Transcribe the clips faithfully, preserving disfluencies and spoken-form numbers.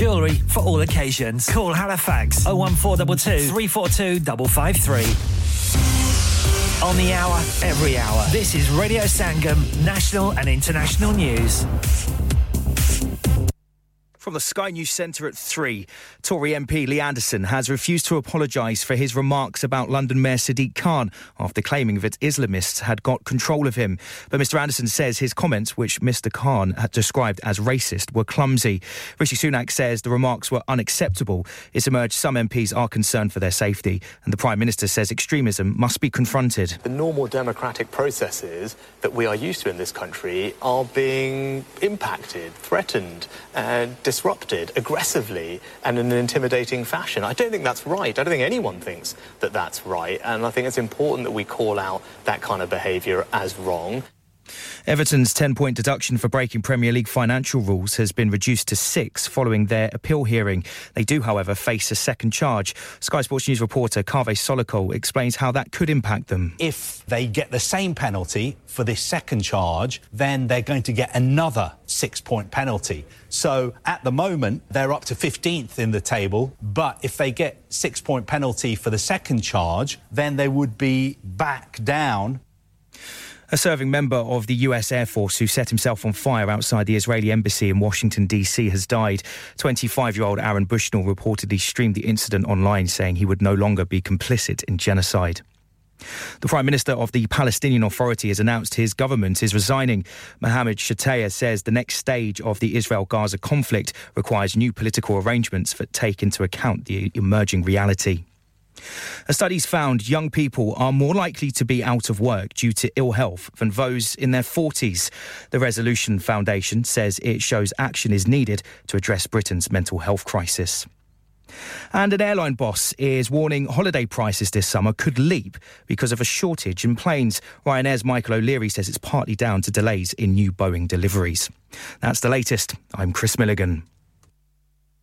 jewellery for all occasions. Call Halifax oh one four two two, three four two five five three. On the hour, every hour. This is Radio Sangam, national and international news. From the Sky News Centre at three, Tory M P Lee Anderson has refused to apologise for his remarks about London Mayor Sadiq Khan after claiming that Islamists had got control of him. But Mr Anderson says his comments, which Mr Khan had described as racist, were clumsy. Rishi Sunak says the remarks were unacceptable. It's emerged some M Ps are concerned for their safety, and the Prime Minister says extremism must be confronted. The normal democratic processes that we are used to in this country are being impacted, threatened, and disrupted aggressively and in an intimidating fashion. I don't think that's right. I don't think anyone thinks that that's right. And I think it's important that we call out that kind of behaviour as wrong. Everton's ten-point deduction for breaking Premier League financial rules has been reduced to six following their appeal hearing. They do, however, face a second charge. Sky Sports News reporter Carve Solikol explains how that could impact them. If they get the same penalty for this second charge, then they're going to get another six-point penalty. So at the moment, they're up to fifteenth in the table, but if they get six-point penalty for the second charge, then they would be back down. A serving member of the U S Air Force who set himself on fire outside the Israeli embassy in Washington, D C has died. twenty-five-year-old Aaron Bushnell reportedly streamed the incident online, saying he would no longer be complicit in genocide. The Prime Minister of the Palestinian Authority has announced his government is resigning. Mohamed Shatea says the next stage of the Israel-Gaza conflict requires new political arrangements that take into account the emerging reality. A study's found young people are more likely to be out of work due to ill health than those in their forties. The Resolution Foundation says it shows action is needed to address Britain's mental health crisis. And an airline boss is warning holiday prices this summer could leap because of a shortage in planes. Ryanair's Michael O'Leary says it's partly down to delays in new Boeing deliveries. That's the latest. I'm Chris Milligan.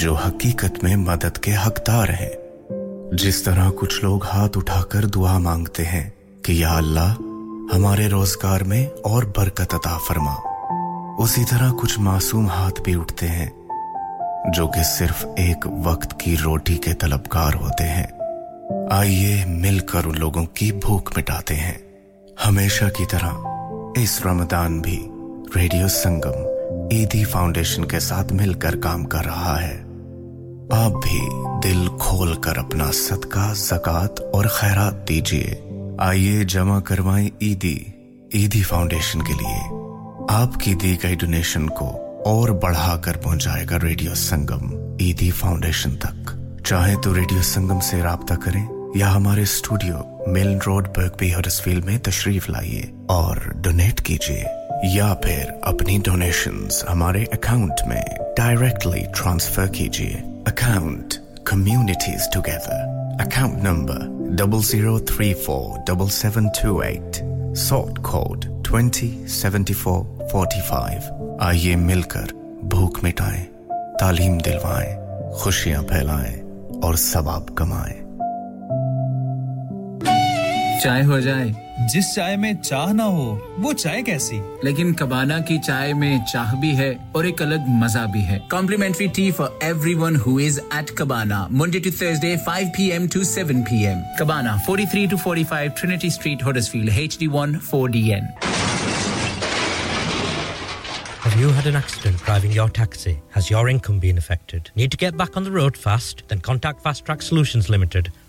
जो हकीकत में मदद के हकदार हैं जिस तरह कुछ लोग हाथ उठाकर दुआ मांगते हैं कि या अल्लाह हमारे रोजगार में और बरकत अता फरमा उसी तरह कुछ मासूम हाथ भी उठते हैं जो कि सिर्फ एक वक्त की रोटी के तलबगार होते हैं आइए मिलकर उन लोगों की भूख मिटाते हैं हमेशा की तरह इस रमजान भी रेडियो संगम ईदी फाउंडेशन के साथ मिलकर काम कर रहा है आप भी दिल खोलकर अपना सदका ज़कात और खैरात दीजिए आइए जमा करवाएं ईदी ईदी फाउंडेशन के लिए आपकी दी गई डोनेशन को और बढ़ाकर पहुंचाएगा रेडियो संगम ईदी फाउंडेशन तक चाहे तो रेडियो संगम से राब्ता करें या हमारे स्टूडियो मिलन रोड बर्कबी हडर्सफील्ड में तशरीफ लाइए और डोनेट कीजिए या फिर अपनी डोनेशंस हमारे अकाउंट में डायरेक्टली ट्रांसफर कीजिए account communities together account number zero zero three four seven seven two eight sort code two zero seven four four five आइए मिलकर भूख मिटाएं तालीम दिलवाएं खुशियां फैलाएं और सवाब कमाएं चाय हो जाए जिस चाय में चाह ना हो वो चाय कैसी लेकिन कबाना की चाय में चाह भी है और एक अलग मजा भी है complimentary tea for everyone who is at Kabana Monday to Thursday five p m to seven p m Kabana forty-three to forty-five Trinity Street Huddersfield H D one four D N Have you had an accident driving your taxi? Has your income been affected? Need to get back on the road fast? Then contact Fast Track Solutions Limited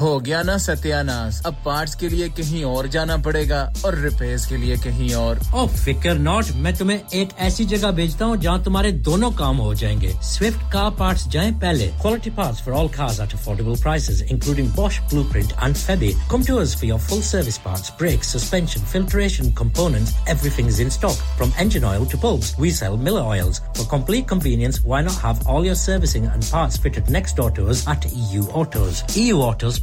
हो गया ना सत्यानाश अब parts के लिए कहीं और जाना पड़ेगा और रिपेयर्स के लिए कहीं और ओ फिकर नॉट मैं तुम्हें एक ऐसी जगह भेजता हूं जहां तुम्हारे दोनों काम हो जाएंगे स्विफ्ट कार पार्ट्स जाएं पहले quality parts for all cars at affordable prices including Bosch Blueprint and Febi come to us for your full service parts brakes suspension filtration components everything is in stock from engine oil to bulbs we sell Miller oils for complete convenience why not have all your servicing and parts fitted next door to us at E U Autos E U Autos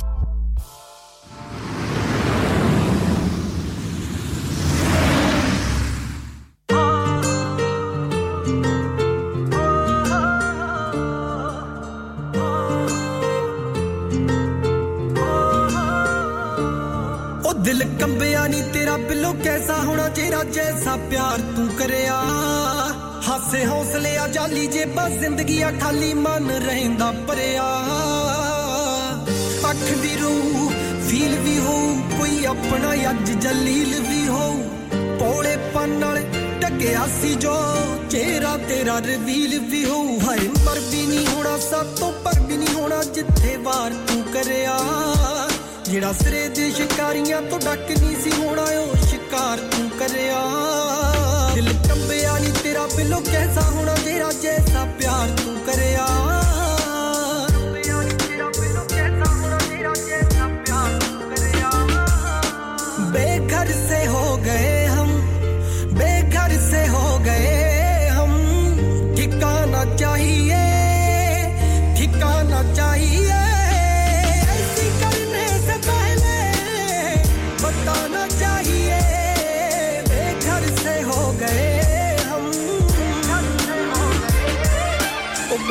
जैसा प्यार तू करया हासे हौसले आ जाली जे बस जिंदगी आ खाली मन रहंदा परया अख दी रूह फील भी हो कोई अपना अज जलील भी हो पौड़े पन नाल ढकया सी जो चेहरा तेरा रिवील भी हो हाय पर भी नहीं होना सब तो पर भी नहीं होना जिथे वार तू करया जेड़ा सिरे दे शिकारियां तो डक नहीं सी होना ओ शिकार तू करया दिल कंबिया नहीं तेरा बिलो कैसा होना तेरा जैसा प्यार तू करया कंबिया नहीं तेरा बिलो कैसा होना तेरा जैसा प्यार तू करया बेघर से हो गए हम बेघर से हो गए हम ठिकाना चाहिए ठिकाना चाहिए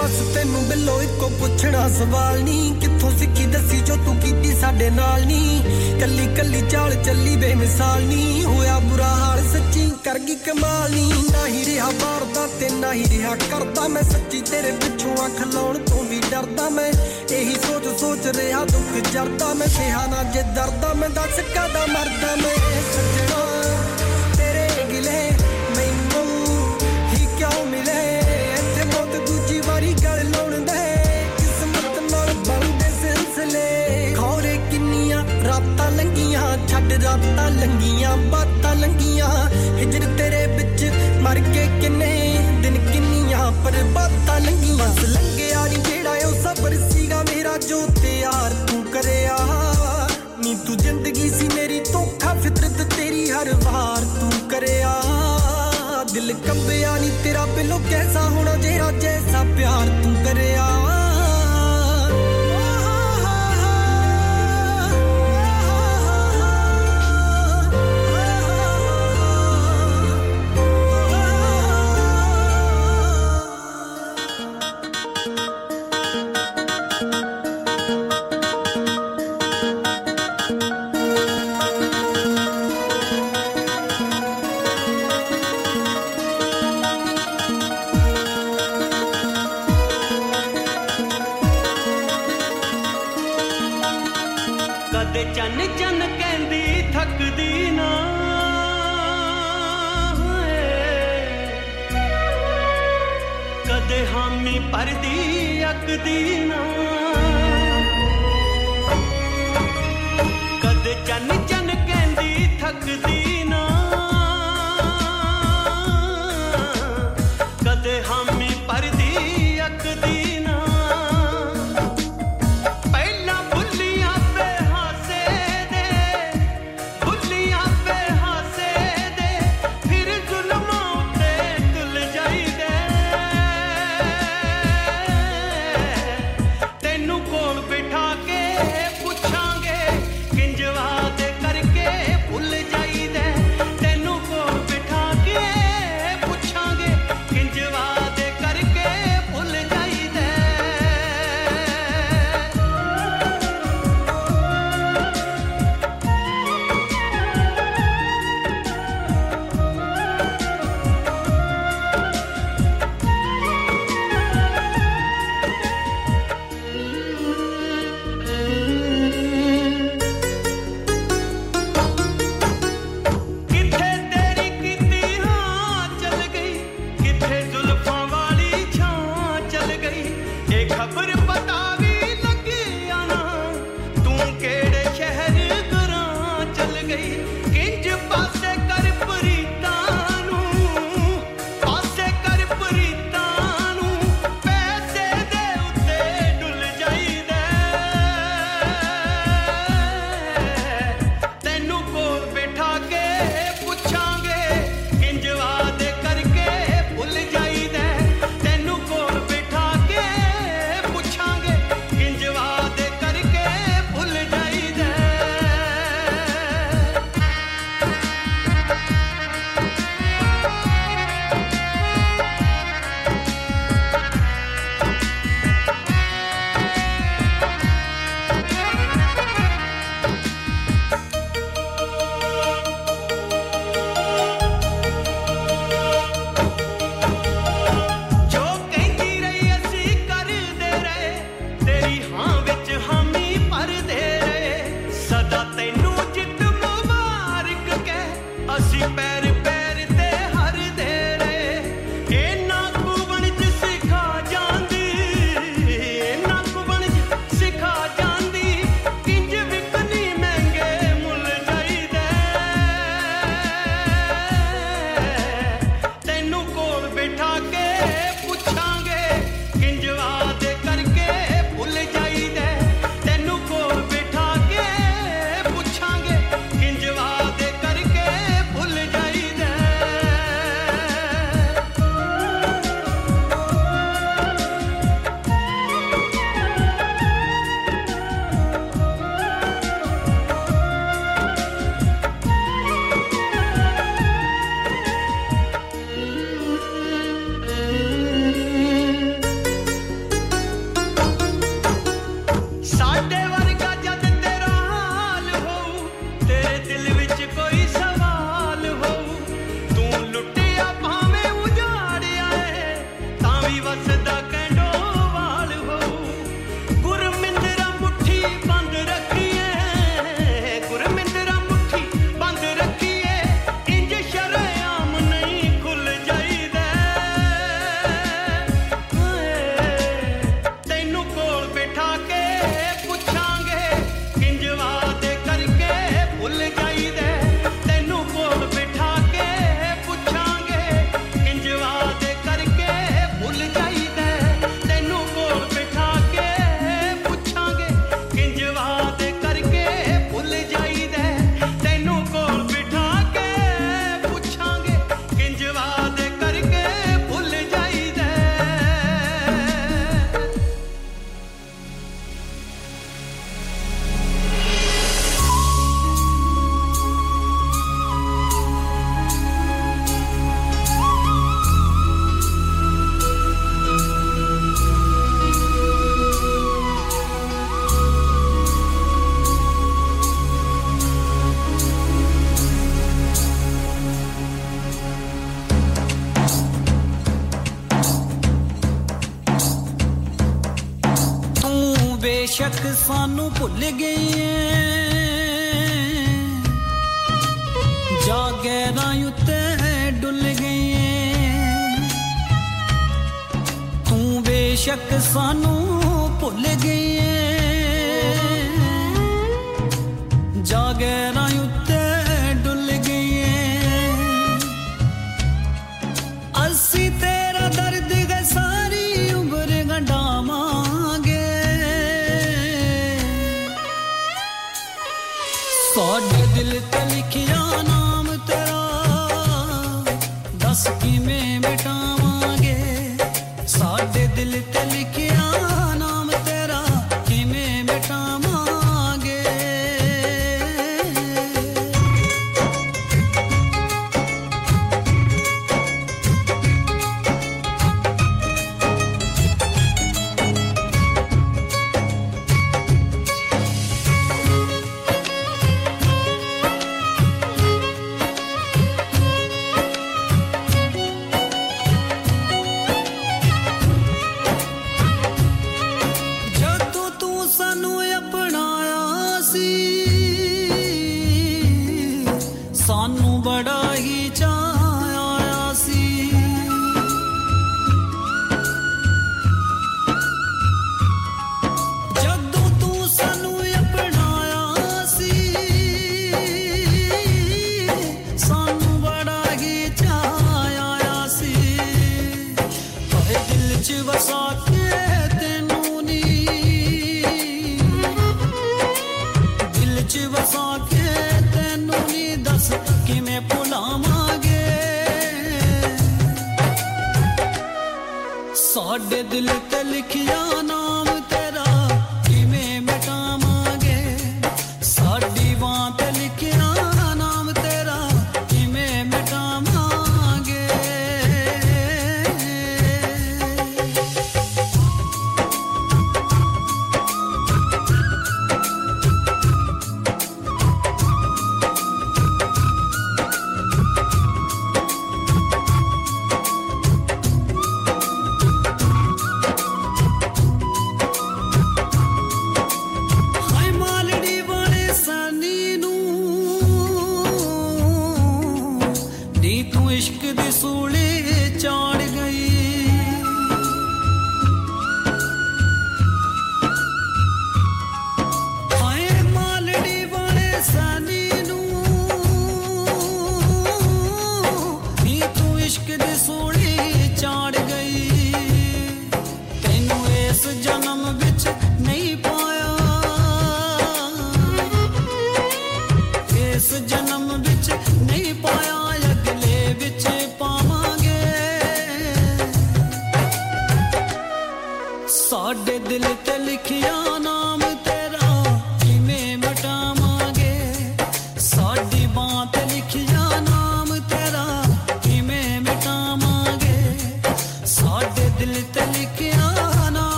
बस तेनू बिलो इको पूछना सवाल नहीं किथों सिक्खी दसी जो तू कीती साडे नाल नहीं कल्ली कल्ली चाल चली बेमिसाल नहीं होया बुरा हाल सच्ची कर गई कमाल नहीं ना ही रहा वारदा ते ना ही रहा करदा मैं सच्ची तेरे पिछों आंख लाउण तों भी डरदा मैं यही सोच सोच रहा दुख जरदा मैं सेहा ना जे डरदा मैं दस कदा मरदा मैं सजना तेरे गिले मैनू ही क्यों मिले राता लंगियां बाता लंगियां हिजर तेरे बिच मर के किन्ने दिन किन्नियां पर बाता लंगियां बस लंगिया नी जेड़ा ओ सबर सीगा मेरा जो तैयार तू करया नी तू जिंदगी सी मेरी धोखा फितरत तेरी हर वार तू करया दिल कंबिया नी तेरा बिलो कैसा होना जेड़ा जैसा प्यार तू करया बेशक सानू भुल गए जागे रायुते डुल गए तू बेशक सानू भुल गए जागे रायुते डुल गए असी तेरा दर्द का सारी उम्र गंडामा साढ़े दिल ते लिखिया नाम तेरा दस किवें मिटावांगे साढ़े दिल ते लिखिया नाम तेरा किवें मिटावांगे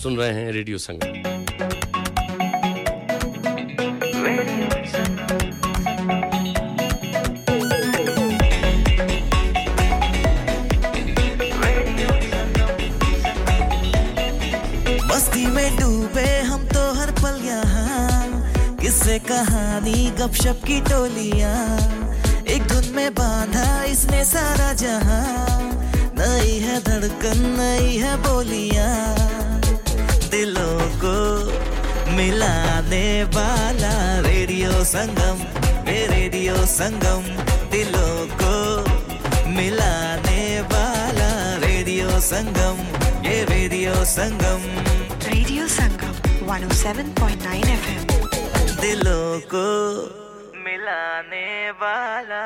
सुन रहे हैं रेडियो संगम मस्ती में डूबे हम तो हर पल यहाँ किससे कहानी गपशप की टोलियां एक धुन में बांधा इसने सारा जहां नई है धड़कन नई है बोलियां दिलों को मिलाने वाला रेडियो संगम ये रेडियो संगम दिलों को मिलाने वाला रेडियो संगम ये radio Sangam radio Sangam one oh seven point nine F M दिलों को मिलाने वाला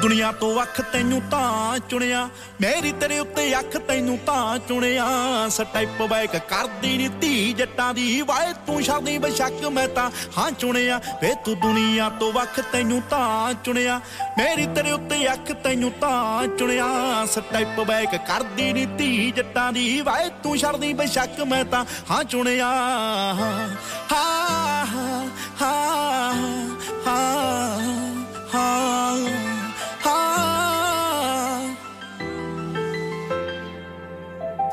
ਦੁਨੀਆ ਤੋਂ ਅੱਖ ਤੈਨੂੰ ਤਾਂ ਚੁਣਿਆ ਮੇਰੀ ਤੇਰੇ ਉੱਤੇ ਅੱਖ ਤੈਨੂੰ ਤਾਂ ਚੁਣਿਆ ਸਟੈਪ ਬੈਕ ਕਰਦੀ ਨੀ ਧੀ ਜੱਟਾਂ ਦੀ ਵਾਏ ਤੂੰ ਸ਼ਰਦੀ ਬਸ਼ੱਕ ਮੈਂ ਤਾਂ ਹਾਂ ਚੁਣਿਆ ਵੇ ਤੂੰ ਦੁਨੀਆ ਤੋਂ ਅੱਖ ਤੈਨੂੰ ਤਾਂ ਚੁਣਿਆ ਮੇਰੀ ਤੇਰੇ ਉੱਤੇ ਅੱਖ ਤੈਨੂੰ ਤਾਂ ਚੁਣਿਆ ਸਟੈਪ ਬੈਕ ਕਰਦੀ ਨੀ ਧੀ ਜੱਟਾਂ ਦੀ ਵਾਏ ਤੂੰ ਸ਼ਰਦੀ ਬਸ਼ੱਕ ਮੈਂ ਤਾਂ ਹਾਂ ਚੁਣਿਆ ਹਾ ਹਾ ਹਾ ਹਾ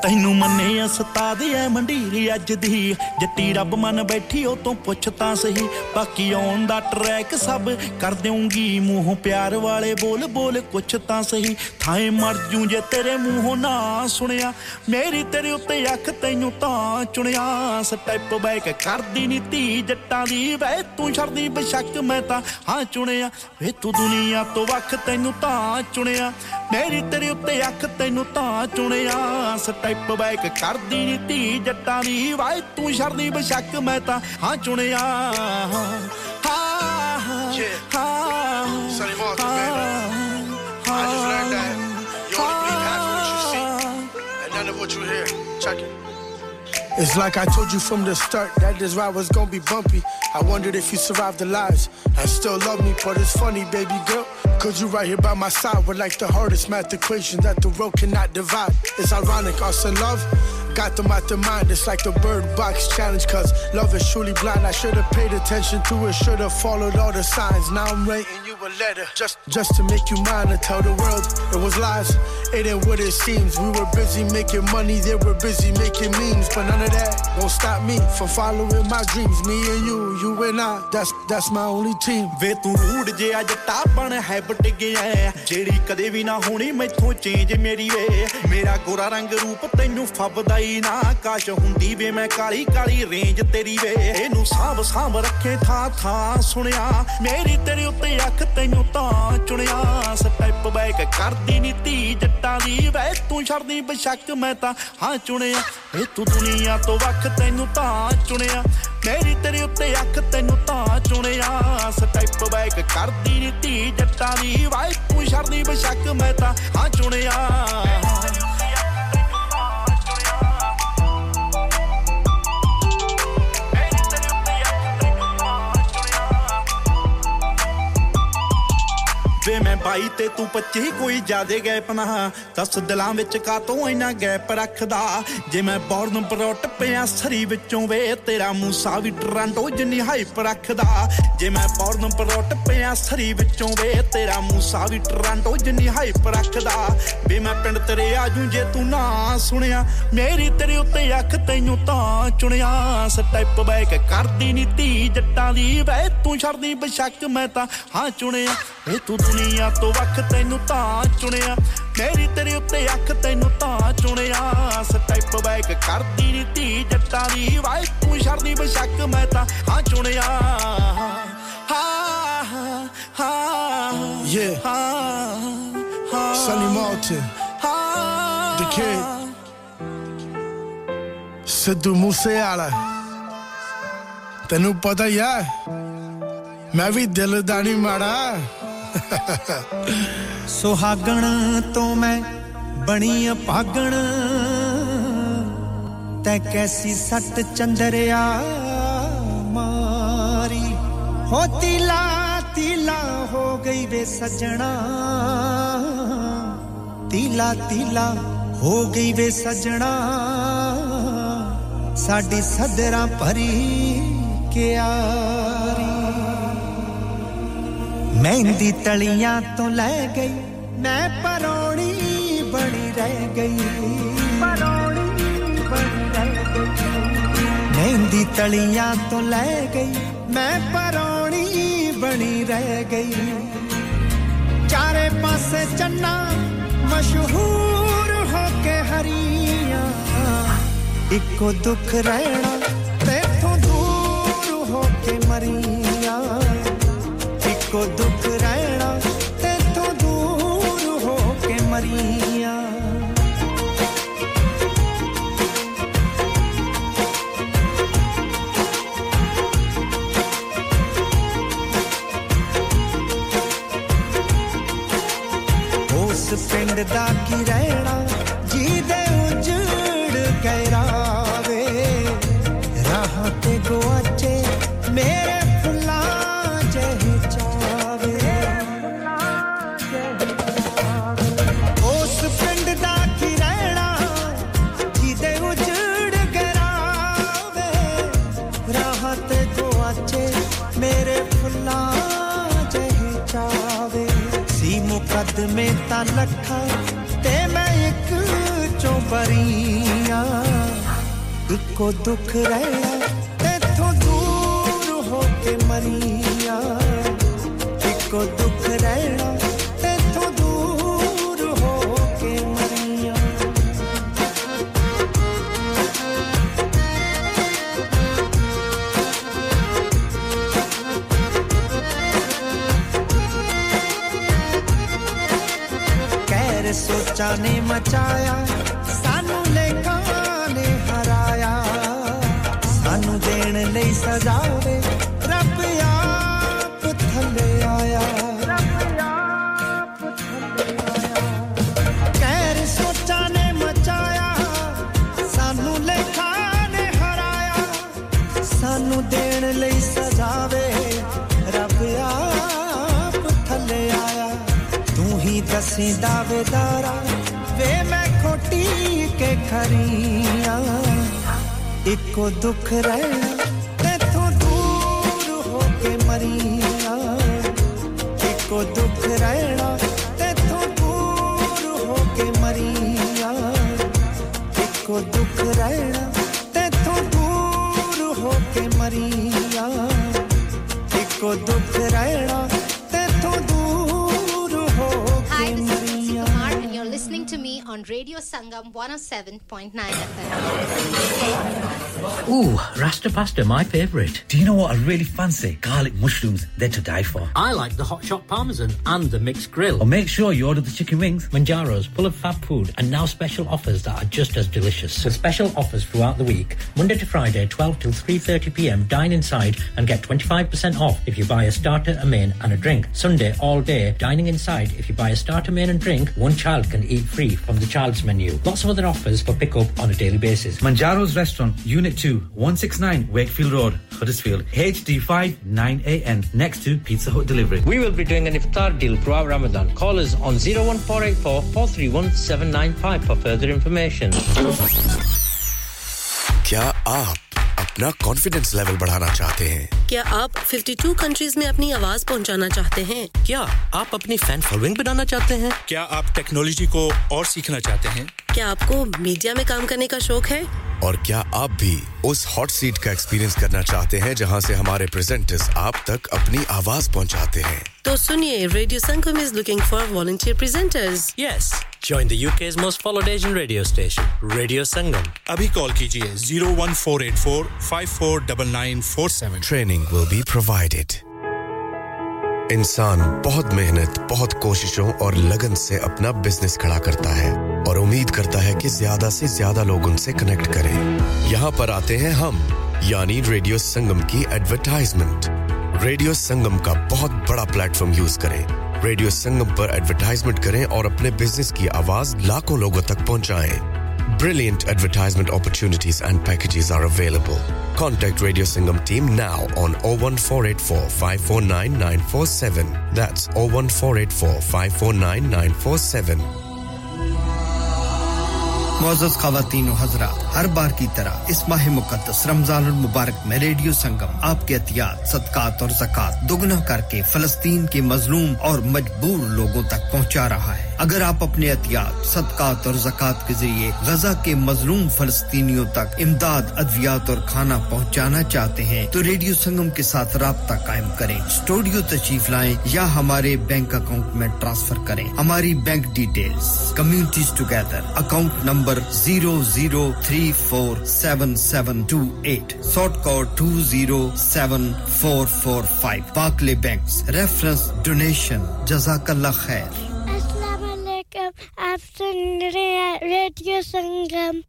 ਤੈਨੂੰ ਮੰਨਿਆ ਸਤਾ ਦੀ ਐ ਮੰਡੀਰੀ ਅੱਜ ਦੀ ਜੱਟੀ ਰੱਬ ਮਨ ਬੈਠੀ ਉਹ ਤੋਂ ਪੁੱਛ ਤਾਂ ਸਹੀ ਬਾਕੀ ਆਉਣ ਦਾ ਟਰੈਕ ਸਭ ਕਰ ਦੇਉਂਗੀ ਮੂੰਹੋਂ ਪਿਆਰ ਵਾਲੇ ਬੋਲ ਬੋਲ ਕੁਛ ਤਾਂ ਸਹੀ ਥਾਏ ਮਰ ਜੂ ਜੇ ਤੇਰੇ ਮੂੰਹੋਂ ਨਾ ਸੁਣਿਆ ਮੇਰੀ ਤੇਰੇ ਉੱਤੇ ਅੱਖ ਤੈਨੂੰ ਤਾਂ ਚੁਣਿਆ ਸਟੈਪ ਬੈਕ ਕਰਦੀ ਨੀ ਧੀ ਜੱਟਾਂ ਦੀ ਵੇ ਤੂੰ ਛੜਦੀ ਬਸ਼ੱਕ ਮੈਂ ਤਾਂ ਹਾਂ ਚੁਣਿਆ ਵੇ ਤੂੰ ਦੁਨੀਆ ਤੋਂ ਵੱਖ ਤੈਨੂੰ ਤਾਂ ਚੁਣਿਆ ਮੇਰੀ ਤੇਰੇ ਉੱਤੇ ਅੱਖ ਤੈਨੂੰ ਤਾਂ ਚੁਣਿਆ ਸਟੈਪ ਬੈਕ ਕਰਦੀ ਨੀ ਧੀ ਜੱਟਾਂ ਦੀ ਵੇ ਤੂੰ ਛੜਦੀ ਬਸ਼ੱਕ ਮੈਂ ਤਾਂ ਹਾਂ ਚੁਣਿਆ I just learned that you only believe half of what you see and none of what you hear. Check it. It's like I told you from the start that this ride was gonna be bumpy. I wondered if you survived the lives and still love me, but it's funny, baby girl. Cause you right here by my side were like the hardest math equation that the world cannot divide. It's ironic, us in love got them out the mind. It's like the bird box challenge, cause love is surely blind. I should have paid attention to it, should have followed all the signs. Now I'm writing you a letter just, just to make you mine and tell the world it was lies. It ain't what it seems. We were busy making money, they were busy making memes, but none of that won't stop me from following my dreams. Me and you, you and I, that's that's my only team. Ve tu rood je aj ta ban hai but gaya jehdi kade vi na honi maithon change meri way mera gora rang roop tainu fabda hi na kash hundi ve main kali kali range teri way enu saab saab rakhe tha tha sunya meri tere utte akh tainu ta chunya step back kardi ni ti jattan di way tu chhaddi beshak main ta ha chunya ve tu duniya to vakh tainu ta chunya meri tere utte akh tainu ta chunya step back kardi ni ti jattan di vai tu chhaddi beshak main ta ha chunya ਵੇ ਮੈਂ ਬਾਈ ਤੇ ਤੂੰ twenty-five ਕੋਈ ਜਿਆਦੇ gap ਨਾ ਦਸ ਦਿਲਾਂ ਵਿੱਚ ਕਾ ਤੋਂ ਇਨਾ ਗੈਪ ਰੱਖਦਾ ਜੇ ਮੈਂ ਬੌਰਨ ਪਰੋਟ ਪਿਆ ਸਰੀ ਵਿੱਚੋਂ ਵੇ ਤੇਰਾ ਮੂਸਾ ਵੀ ਟਰਾਂਟੋ ਜਿੰਨੀ ਹਾਈਪ ਰੱਖਦਾ ਜੇ ਮੈਂ ਬੌਰਨ ਪਰੋਟ ਪਿਆ ਸਰੀ ਵਿੱਚੋਂ ਵੇ ਤੇਰਾ ਮੂਸਾ ਵੀ ਟਰਾਂਟੋ ਜਿੰਨੀ ਹਾਈਪ ਰੱਖਦਾ ਵੇ ਮੈਂ ਪਿੰਡ ਤੇਰੇ ਆ ਜੂ ਜੇ ਤੂੰ ਨਾ ਸੁਣਿਆ ਮੇਰੀ ਤੇਰੇ ਉੱਤੇ ਅੱਖ ਤੈਨੂੰ ਤਾਂ ਚੁਣਿਆ ਸਟੈਪ ਬੈਕ ਕਰਦੀ ਨੀ ਧੀ ਜੱਟਾਂ ਦੀ ਵੇ ਤੂੰ ਛੜਦੀ ਬਸ਼ੱਕ ਮੈਂ ਤਾਂ ਹਾਂ ਚੁਣਿਆ ਵੇ ਤੂੰ ਦੁਨੀਆ ਤੋਂ ਵੱਖ ਤੈਨੂੰ ਤਾਂ ਚੁਣਿਆ ਮੇਰੀ ਤੇਰੇ ਉੱਤੇ ਅੱਖ ਤੈਨੂੰ ਤਾਂ ਚੁਣਿਆ ਸਟੈਪ ਬੈਕ ਕਰਦੀ ਨੀ ਧੀ ਜੱਟਾਂ ਦੀ ਵਾਈ ਤੂੰ ਛੜਦੀ ਬਸ਼ੱਕ ਮੈਂ ਤਾਂ ਹਾਂ ਚੁਣਿਆ ਹਾਂ ਹਾਂ ਯੇ ਹਾਂ Sunny Malton the kid Sidhu Moosewala ਤੈਨੂੰ ਪਤਾ ਯਾ ਮੈਂ ਵੀ ਦਿਲ ਦਾ ਨਹੀਂ ਮਾੜਾ ਸੁਹਾਗਣ ਤੋਂ ਮੈਂ ਬਣੀ ਭਾਗਣ ਤੈ ਕੈਸੀ ਸੱਟ ਚੰਦਰਿਆ ਮਾਰੀ ਹੋ ਤਿਲਾ ਤਿਲਾ ਹੋ ਗਈ ਵੇ ਸਜਣਾ ਤਿਲਾ ਤਿਲਾ ਹੋ ਗਈ ਵੇ ਸਜਣਾ ਸਾਡੀ ਸਦਰਾਂ ਭਰੀ ਕਿਆਰੀ मेहंदी तलियां तो ले गई मैं परौनी बनी रह गई परौनी बनी रह गई मेहंदी तलियां तो ले गई मैं परौनी बनी रह गई चारे पासे चन्ना मशहूर हो के हरिया इको दुख रहना तेथों दूर हो के मरिया को दुख रहना ते तो दूर हो के मरिया उस पिंड दा की रहना जी दे उजड़ गए रावे राह ते गोआचे मेरे कदमे ता लखा ते मैं एक चौबरी ਇੱਕੋ ਦੁੱਖ ਰਹਿਣਾ ਤੇਥੋਂ ਦੂਰ ਹੋ ਕੇ ਮਰੀਆਂ ਇੱਕੋ ਦੁੱਖ ਰਹਿਣਾ ਤੇਥੋਂ ਦੂਰ ਹੋ ਕੇ ਮਰੀਆਂ ਕਹਿਰ ਸੋਚਾਂ ਨੇ ਮਚਾਇਆ नहीं सजावे रब आप थले आया रब आप थले आया कहर सोचा ने मचाया सानू लेखा ने हराया सानू देन लई सजावे रब आप थले आया तू ही दसी दावेदारा वे मैं खोटी के खरिया इको दुख रहे को दुख रहना तेथों दूर हो के मरिया को दुख रहना तेथों दूर हो के मरिया को दुख रहना तेथों दूर हो के मरिया Hi, and you're listening to me on Radio Sangam one oh seven point nine F M. Ooh, Rasta Pasta, my favourite. Do you know what I really fancy? Garlic mushrooms, they're to die for. I like the hot shot parmesan and the mixed grill. Or make sure you order the chicken wings. Manjaro's full of fab food and now special offers that are just as delicious. With special offers throughout the week, Monday to Friday, twelve till three thirty p m, dine inside and get twenty-five percent off if you buy a starter, a main and a drink. Sunday, all day, dining inside. If you buy a starter, main and drink, one child can eat free from the child's menu. Lots of other offers for pick-up on a daily basis. Manjaro's Restaurant, Unit two, one sixty-nine Wakefield Road, Huddersfield, H D five nine A N, next to Pizza Hut Delivery. We will be doing an iftar deal throughout Ramadan. Call us on zero one four eight four, four three one, seven nine five for further information. क्या आप अपना confidence level बढ़ाना चाहते हैं? क्या आप fifty-two countries में अपनी आवाज पहुंचाना चाहते हैं? क्या आप अपनी fan following बनाना चाहते हैं? क्या आप technology को और सीखना चाहते हैं? क्या आपको मीडिया में काम करने का शौक है? और क्या आप भी उस हॉट सीट का एक्सपीरियंस करना चाहते हैं जहां से हमारे प्रेजेंटर्स आप तक अपनी आवाज पहुंचाते हैं? तो सुनिए, Radio Sangam is looking for volunteer presenters. Yes, join the U K's most followed Asian radio station, Radio Sangam. Abhi call kijiye zero one four eight four, five four nine nine four seven. Training will be provided. इंसान बहुत मेहनत, बहुत कोशिशों और लगन से अपना business खड़ा करता है और उम्मीद करता है कि ज्यादा से ज्यादा लोग उनसे कनेक्ट करें। यहाँ पर आते हैं हम, यानी रेडियो संगम की एडवर्टाइजमेंट। रेडियो संगम का बहुत बड़ा प्लेटफॉर्म यूज करें। रेडियो संगम पर एडवर्टाइजमेंट करें और अपने बिजनेस की आवाज लाखों लोगों तक पहुंचाएं। Brilliant advertisement opportunities and packages are available. Contact Radio Sangam team now on zero one four eight four, five four nine nine four seven. That's zero one four eight four, five four nine nine four seven. معزز خواتین و حضرات ہر بار کی طرح اس ماہ مقدس رمضان المبارک میں ریڈیو سنگم آپ کے عطیات صدقات اور زکات دوگنا کر کے فلسطین کے مظلوم اور مجبور لوگوں تک پہنچا رہا ہے اگر آپ اپنے عطیات صدقات اور زکات کے ذریعے غزہ کے مظلوم فلسطینیوں تک امداد ادویات اور کھانا پہنچانا چاہتے ہیں تو ریڈیو سنگم کے ساتھ رابطہ قائم کریں اسٹوڈیو تشریف لائیں یا ہمارے بینک اکاؤنٹ میں ٹرانسفر کریں ہماری bank details communities together account number zero zero three four seven seven two eight sort code two zero seven four four five Barclay Banks reference donation Jazakallah khair Assalamu alaikum aap sun rahe hain Radio Sangam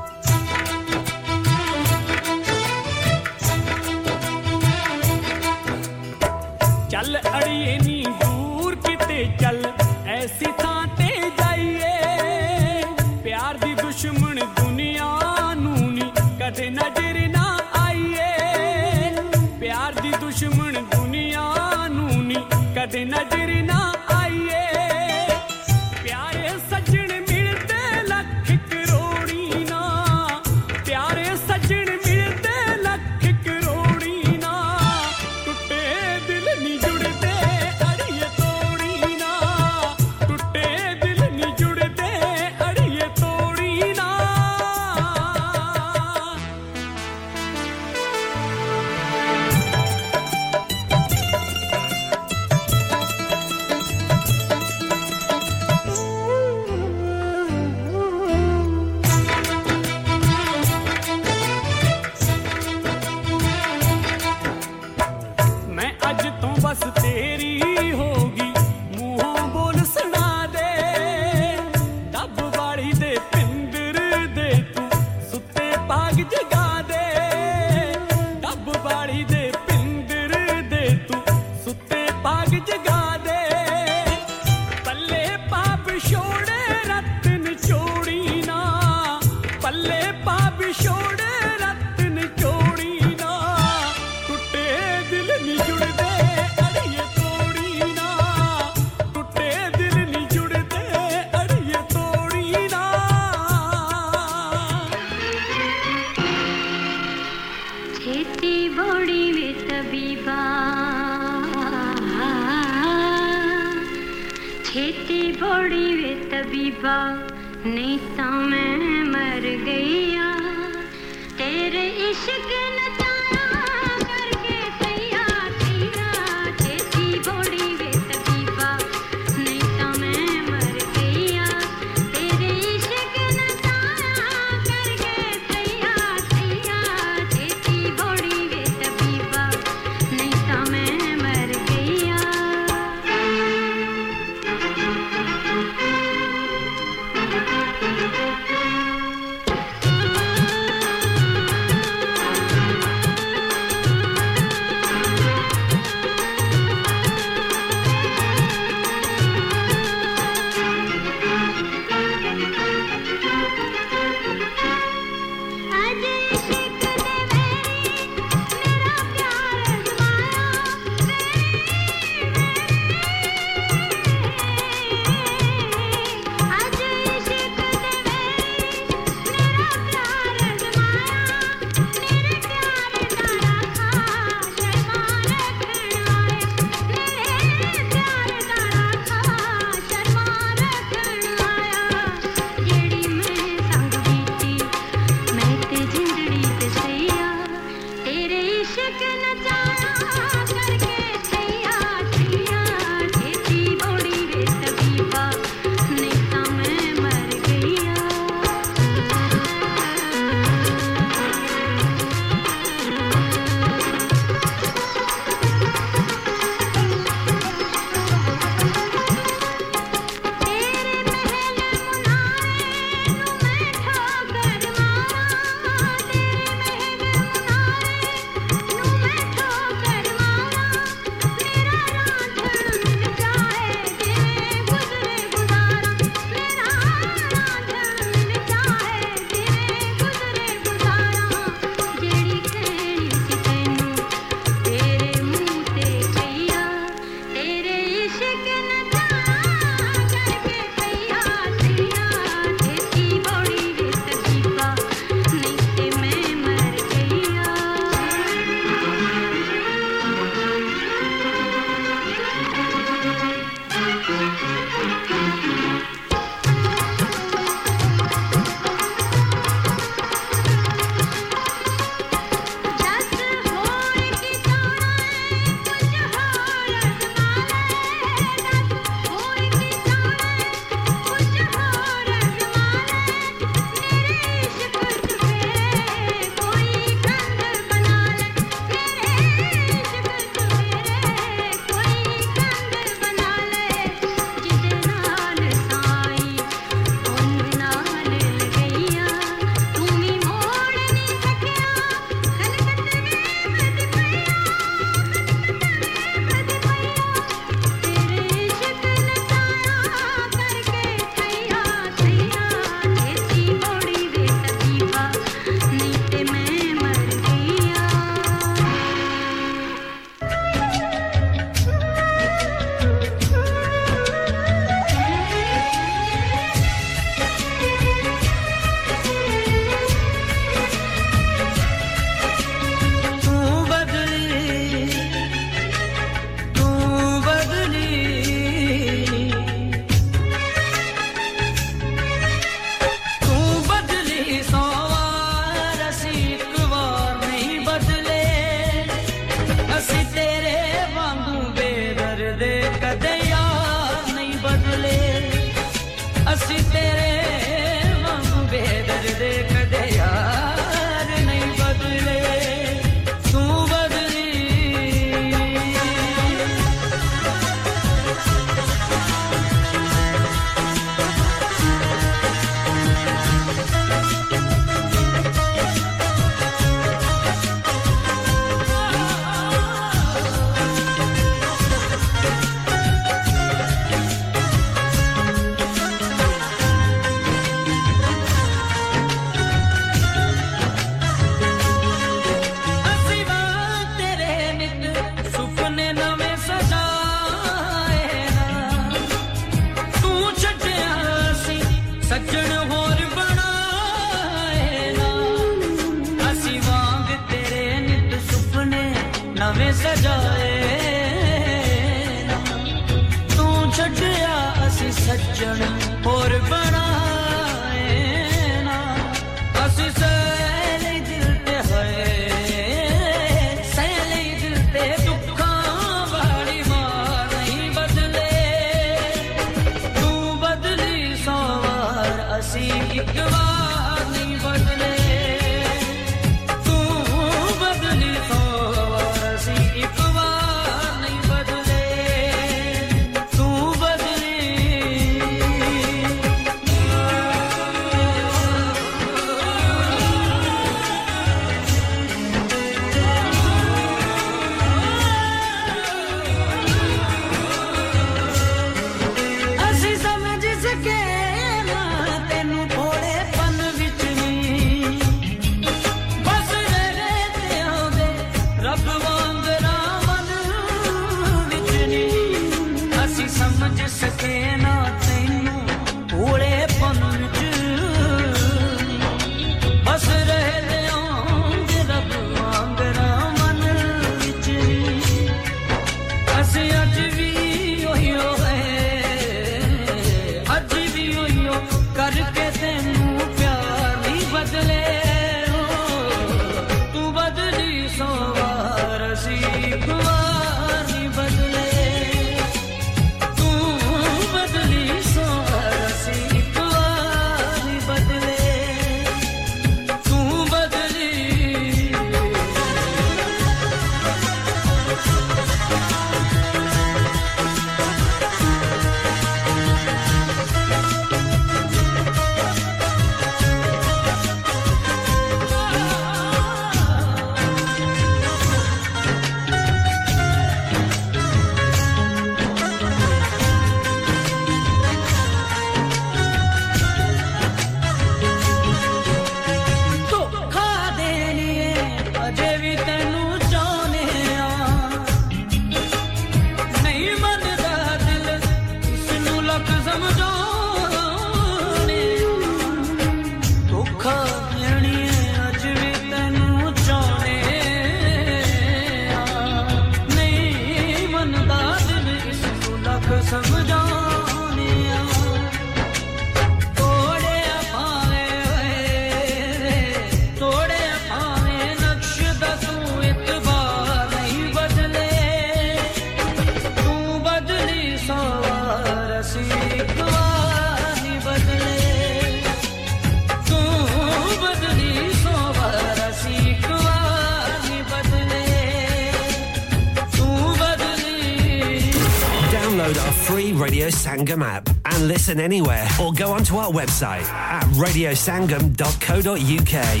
Sangam app and listen anywhere or go onto our website at radio sangam dot co dot U K.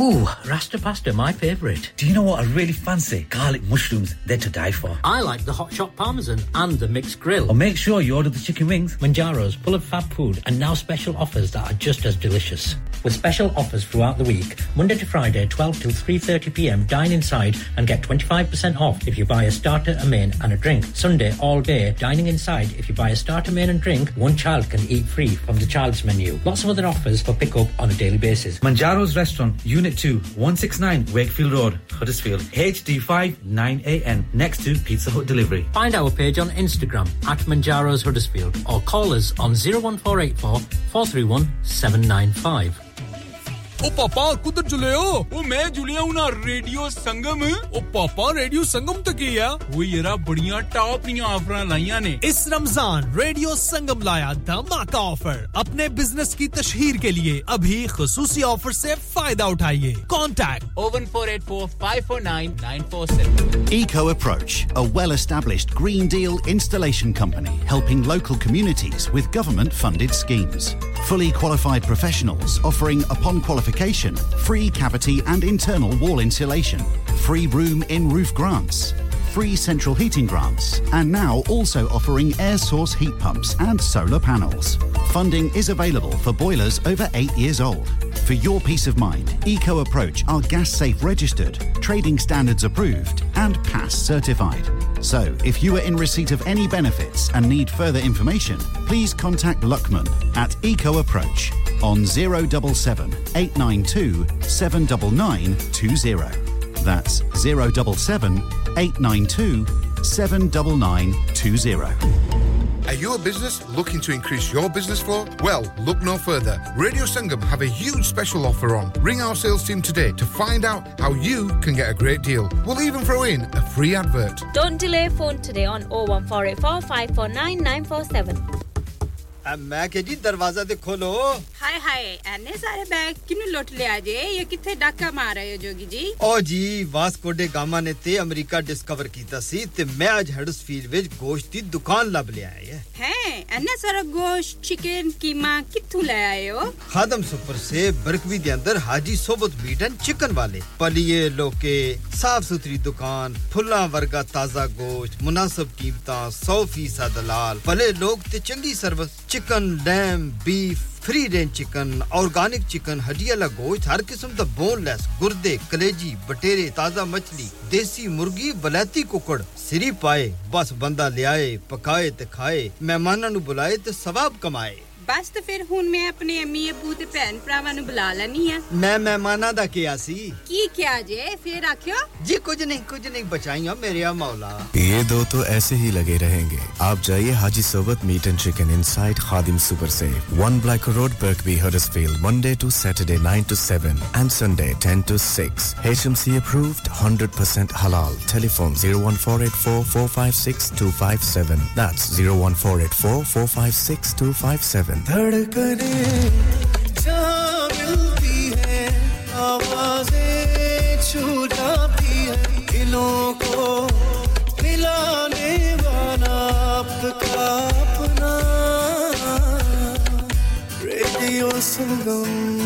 Ooh, Rasta pasta, my favourite. Do you know what I really fancy? Garlic mushrooms, they're to die for. I like the hot shot parmesan and the mixed grill. Or make sure you order the chicken wings. Manjaro's full of fab food and now special offers that are just as delicious. With special offers throughout the week, Monday to Friday, twelve till three thirty p m, dine inside and get twenty-five percent off if you buy a starter, a main and a drink. Sunday, all day, dining inside. If you buy a starter, main and drink, one child can eat free from the child's menu. Lots of other offers for pick-up on a daily basis. Manjaro's Restaurant, Unit two, one sixty-nine Wakefield Road, Huddersfield, H D five nine A N, next to Pizza Hut Delivery. Find our page on Instagram, at Manjaro's Huddersfield, or call us on oh one four eight four, four three one, seven nine five. Oh papa, kudhar jule ho? Oh main juliya hu na Radio Sangam. Oh papa, Radio Sangam tak hi ya. Oh yara badhiyan top niyan offers laiyan ne. Is Ramzan Radio Sangam laya dhamaka offer. Apne business ki tashheer ke liye abhi khususi offer se fayda uthaiye. Contact oh one four eight four, five four nine, nine four seven. Eco Approach, a well-established green deal installation company helping local communities with government-funded schemes. Fully qualified professionals offering upon qualification free cavity and internal wall insulation, free room in roof grants, free central heating grants, and now also offering air source heat pumps and solar panels. Funding is available for boilers over eight years old. For your peace of mind, Eco Approach are gas safe registered, trading standards approved, and P A S certified. So, if you are in receipt of any benefits and need further information, please contact Luckman at Eco Approach on zero seven seven, eight nine two, seven nine nine two zero. That's zero seven seven, eight nine two, seven nine nine two zero. Are you a business looking to increase your business flow? Well, look no further. Radio Sangam have a huge special offer on. Ring our sales team today to find out how you can get a great deal. We'll even throw in a free advert. Don't delay, phone today on oh one four eight four, five four nine, nine four seven. अम्मा के जी दरवाजा दे खोलो हाय हाय इतने सारे bag किने लौट ले आजे ये किथे डाका मार रहे हो जोगी जी ओ जी वास्को डे गामा ने ते अमेरिका डिस्कवर कीता सी ते मैं आज हडर्सफील्ड विच गोश्त दी दुकान लब ले आया है इतने सारा गोश्त चिकन कीमा किथु ले आए हो खादम सुपर से बरकवी दे अंदर हाजी सोबत मीट एंड चिकन वाले पलिए लोके साफ सुथरी दुकान फुल्ला वर्गा ताजा गोश्त मुनासिब कीमतां सौ फीसद दलाल भले लोग ते चंगी service Chicken, lamb, beef, free range chicken, organic chicken, हड्डियाला गोश्त, हर किस्म दा boneless, गुर्दे, कलेजी, बटेरे, ताजा मछली, देसी मुर्गी, बलाती कुकड़, सिरी पाए, बस बंदा ले आए, पकाए ते खाए, मेहमानां नु बुलाए ते सवाब कमाए। बस तो फिर हुन मैं अपने अम्मी अबू ते भैन भरावां नु बुला लैनी है। मैं मेहमानां दा क्या सी? की क्या जे? फिर आखियो? जी कुछ नहीं, कुछ नहीं बचाइयो मेरेया मौला। ये दो तो ऐसे ही लगे रहेंगे। आप जाइए हाजी सोबत meat and chicken inside Khadim super से, one Black Road, Birkby, Huddersfield, Monday to Saturday nine to seven and Sunday ten to six. HMC approved, one hundred percent halal. Telephone zero one four eight four, four five six two five seven. That's zero one four eight four, four five six two five seven. धड़कने जहाँ मिलती है आवाज़ें छू जाती है दिलों को मिलाने वाला आपका अपना radio Sangam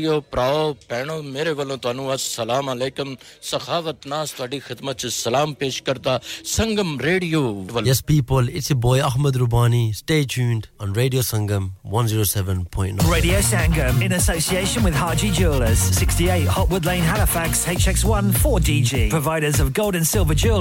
Hello, Prao, Pano, Mere Valo Tanu, Salam Alaikum, Sahavat Nas, Tadi Khatmach, Salam Peshkarta, Sangam Radio. Yes, people, it's your boy Ahmed Rubani. Stay tuned on Radio Sangam one oh seven point nine. Radio Sangam in association with Haji Jewelers, sixty-eight Hotwood Lane, Halifax, H X one four D G. Providers of gold and silver jewelry.